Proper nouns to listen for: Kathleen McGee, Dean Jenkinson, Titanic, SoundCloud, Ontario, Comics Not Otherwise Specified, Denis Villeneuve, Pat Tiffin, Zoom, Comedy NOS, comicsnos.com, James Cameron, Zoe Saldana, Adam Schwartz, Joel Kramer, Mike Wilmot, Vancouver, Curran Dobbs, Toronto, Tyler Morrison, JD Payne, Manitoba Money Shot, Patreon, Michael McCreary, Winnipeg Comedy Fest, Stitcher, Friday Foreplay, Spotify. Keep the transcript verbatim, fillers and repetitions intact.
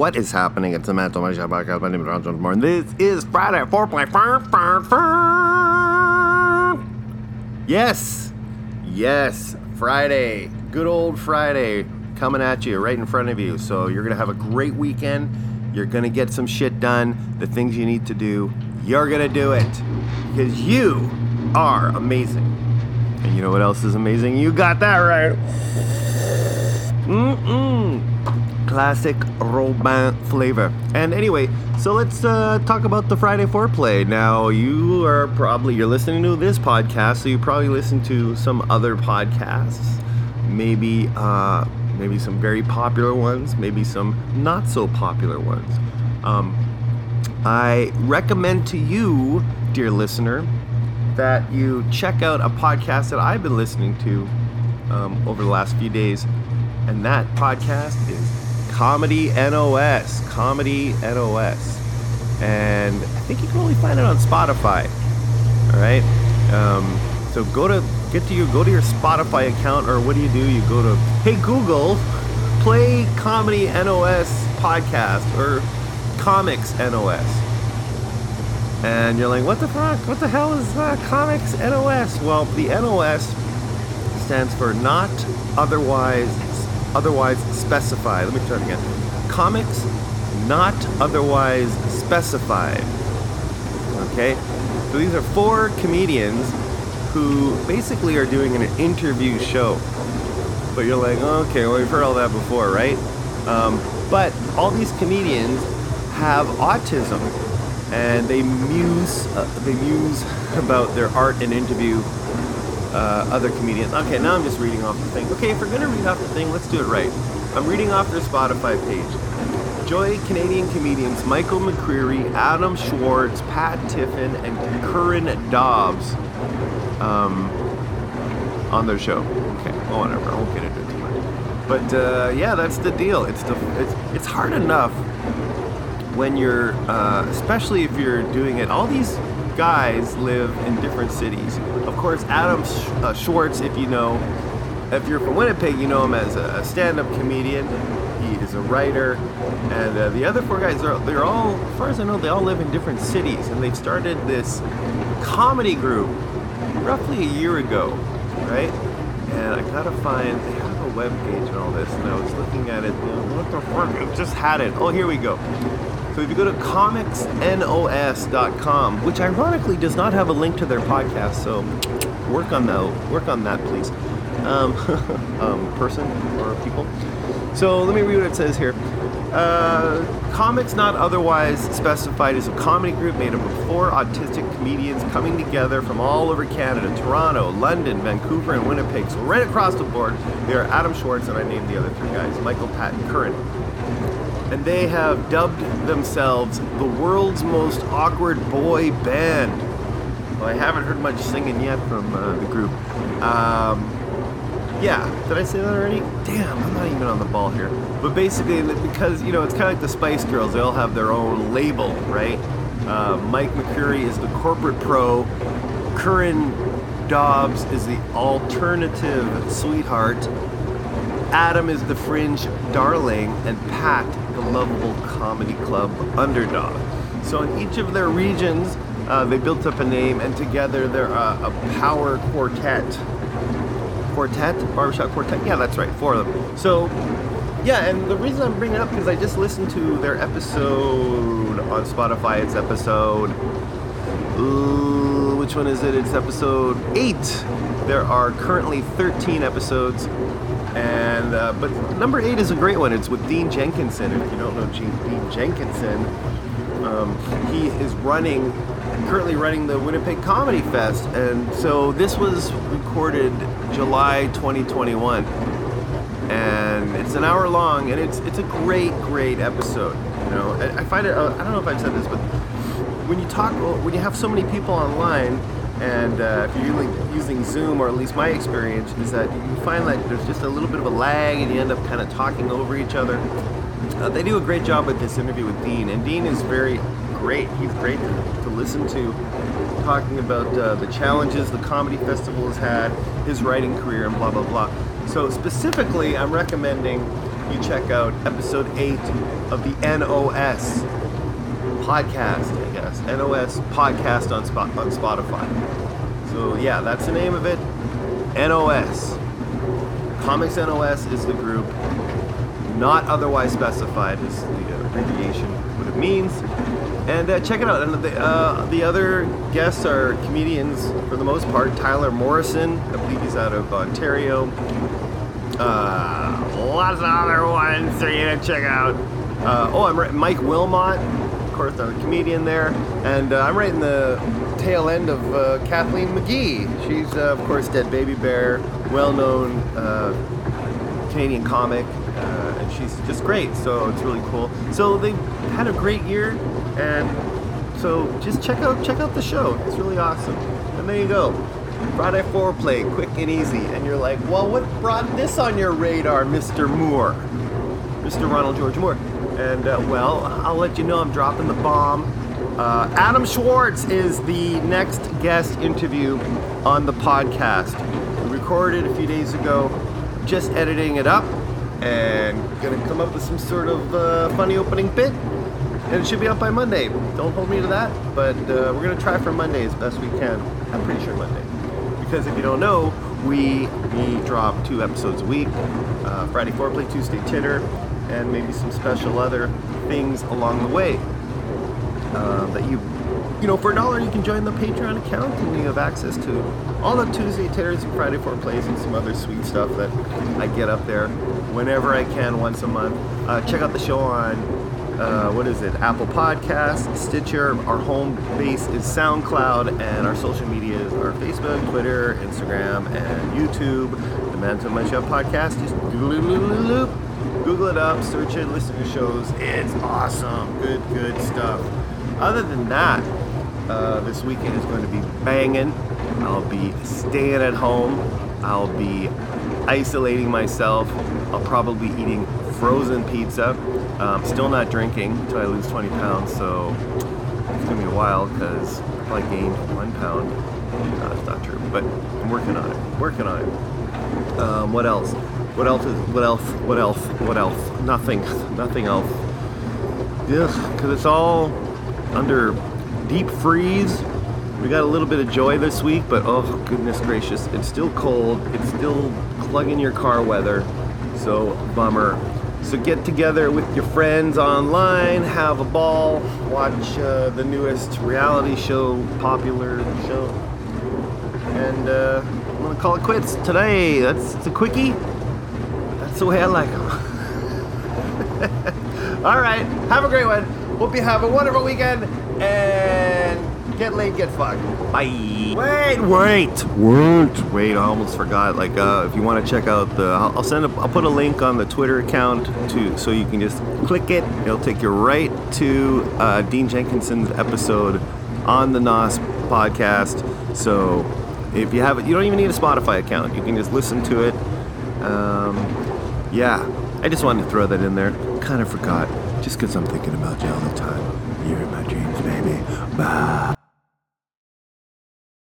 what is happening. It's the Manitoba Money Shot podcast. My name is Ron John Moore, and this is Friday Foreplay. Yes, yes, Friday, good old Friday, coming at you right in front of you. So you're gonna have a great weekend. You're gonna get some shit done. The things you need to do, you're gonna do it because you are amazing. And you know what else is amazing? You got that right. Mm-mm. Classic Robin flavor. And anyway, so let's uh, talk about the Friday Foreplay. Now, you are probably, you're listening to this podcast, so you probably listen to some other podcasts. Maybe, uh, maybe some very popular ones, maybe some not so popular ones. Um, I recommend to you, dear listener, that you check out a podcast that I've been listening to um, over the last few days, and that podcast is Comedy N O S. Comedy N O S, and I think you can only find it on Spotify. All right, um, so go to get to your go to your Spotify account, or what do you do? You go to Hey Google, play Comedy N O S podcast or Comics N O S. And you're like, what the fuck? What the hell is uh, Comics N O S? Well, the N O S stands for Not Otherwise Otherwise Specified. Let me try it again. Comics Not Otherwise Specified. Okay? So these are four comedians who basically are doing an interview show. But you're like, okay, well, we've heard all that before, right? Um, but all these comedians have autism. And they muse, uh, they muse about their art and interview uh, other comedians. Okay, now I'm just reading off the thing. Okay, if we're gonna read off the thing, let's do it right. I'm reading off their Spotify page. Joy Canadian comedians Michael McCreary, Adam Schwartz, Pat Tiffin, and Curran Dobbs um, on their show. Okay, well, whatever. I won't get into it too much. But uh, yeah, that's the deal. It's the it's it's hard enough. When you're, uh, especially if you're doing it, all these guys live in different cities. Of course, Adam Sh- uh, Schwartz, if you know, if you're from Winnipeg, you know him as a stand-up comedian. He is a writer, and uh, the other four guys, are, they're all, as far as I know, they all live in different cities, and they've started this comedy group roughly a year ago, right? And I gotta find, they have a webpage and all this, and I was looking at it, and what the fuck, I just had it. Oh, here we go. So if you go to comics N O S dot com, which ironically does not have a link to their podcast, so work on that, work on that, please, um, um, person or people. So let me read what it says here. Uh, Comics Not Otherwise Specified is a comedy group made up of four autistic comedians coming together from all over Canada, Toronto, London, Vancouver, and Winnipeg. So right across the board, they are Adam Schwartz, and I named the other three guys, Michael, Pat, and Curran. And they have dubbed themselves the world's most awkward boy band. Well, I haven't heard much singing yet from uh, the group. Um, yeah, did I say that already? Damn, I'm not even on the ball here. But basically, because, you know, it's kind of like the Spice Girls. They all have their own label, right? Uh, Mike McCreary is the corporate pro. Curran Dobbs is the alternative sweetheart. Adam is the fringe darling, and Pat, the lovable comedy club underdog. So in each of their regions, uh, they built up a name, and together they're a, a power quartet. Quartet? Barbershop quartet? Yeah, that's right, four of them. So, yeah, and the reason I'm bringing it up is I just listened to their episode on Spotify. It's episode... Ooh, which one is it? It's episode eight. There are currently thirteen episodes. And uh, but number eight is a great one. It's with Dean Jenkinson. If you don't know G- Dean Jenkinson, um, he is running, currently running the Winnipeg Comedy Fest. And so this was recorded July twenty twenty-one, and it's an hour long, and it's it's a great, great episode. You know, I, I find it. Uh, I don't know if I've said this, but when you talk, when you have so many people online. And uh, if you're using, using Zoom, or at least my experience, is that you find that there's just a little bit of a lag, and you end up kind of talking over each other. Uh, they do a great job with this interview with Dean, and Dean is very great. He's great to, to listen to, talking about uh, the challenges the comedy festival has had, his writing career, and blah, blah, blah. So specifically, I'm recommending you check out episode eight of the N O S podcast, I guess. N O S podcast on Spot on Spotify. So yeah, that's the name of it. N O S. Comics N O S is the group. Not otherwise specified is the abbreviation, what it means. And uh, check it out. And the, uh, the other guests are comedians, for the most part. Tyler Morrison, I believe he's out of Ontario. Uh, lots of other ones for you to check out. Uh, oh, I'm right, Mike Wilmot, of course, I'm a comedian there. And uh, I'm right in the tail end of uh, Kathleen McGee. She's, uh, of course, Dead Baby Bear, well-known uh, Canadian comic. Uh, and she's just great, so it's really cool. So they had a great year, and so just check out check out the show. It's really awesome. And there you go, Friday Foreplay, quick and easy. And you're like, well, what brought this on your radar, Mister Moore, Mister Ronald George Moore? And uh, well, I'll let you know. I'm dropping the bomb. Uh, Adam Schwartz is the next guest interview on the podcast. We recorded a few days ago, just editing it up. And gonna come up with some sort of uh, funny opening bit, and it should be out by Monday. Don't hold me to that, but uh, we're gonna try for Monday as best we can. I'm pretty sure Monday, because if you don't know, we we drop two episodes a week: uh, Friday Foreplay, Tuesday Titter, and maybe some special other things along the way. Uh, that you you know for a dollar you can join the Patreon account, and you have access to all the Tuesday Titters and Friday Foreplays and some other sweet stuff that I get up there whenever I can, once a month. Uh, check out the show on, uh, what is it, Apple Podcasts, Stitcher. Our home base is SoundCloud, and our social media is our Facebook, Twitter, Instagram, and YouTube. The Manitoba Money Shot podcast, just Google it up, search it, listen to shows. It's awesome. Good, good stuff. Other than that, uh, this weekend is going to be banging. I'll be staying at home. I'll be isolating myself. I'll probably be eating frozen pizza. Um, still not drinking until I lose twenty pounds, so it's gonna be a while because I probably gained one pound. No, that's not true, but I'm working on it. Working on it. Um, what else? What else is? What else? What else? What else? Nothing. Nothing else. Yes, because it's all under deep freeze. We got a little bit of joy this week, but oh goodness gracious, it's still cold. It's still plug in your car weather. So, bummer. So get together with your friends online, have a ball, watch uh, the newest reality show, popular show, and uh, I'm gonna call it quits today. That's it's a quickie. That's the way I like them. All right, have a great one. Hope you have a wonderful weekend, and get laid, get fucked. Bye. Wait, wait, wait, wait! I almost forgot. Like, uh, if you want to check out the, I'll, I'll send, a, I'll put a link on the Twitter account too, so you can just click it. It'll take you right to uh, Dean Jenkinson's episode on the N O S podcast. So, if you have it, you don't even need a Spotify account. You can just listen to it. Um, yeah, I just wanted to throw that in there. Kind of forgot, just because I'm thinking about you all the time. You're in my dreams, baby. Bye.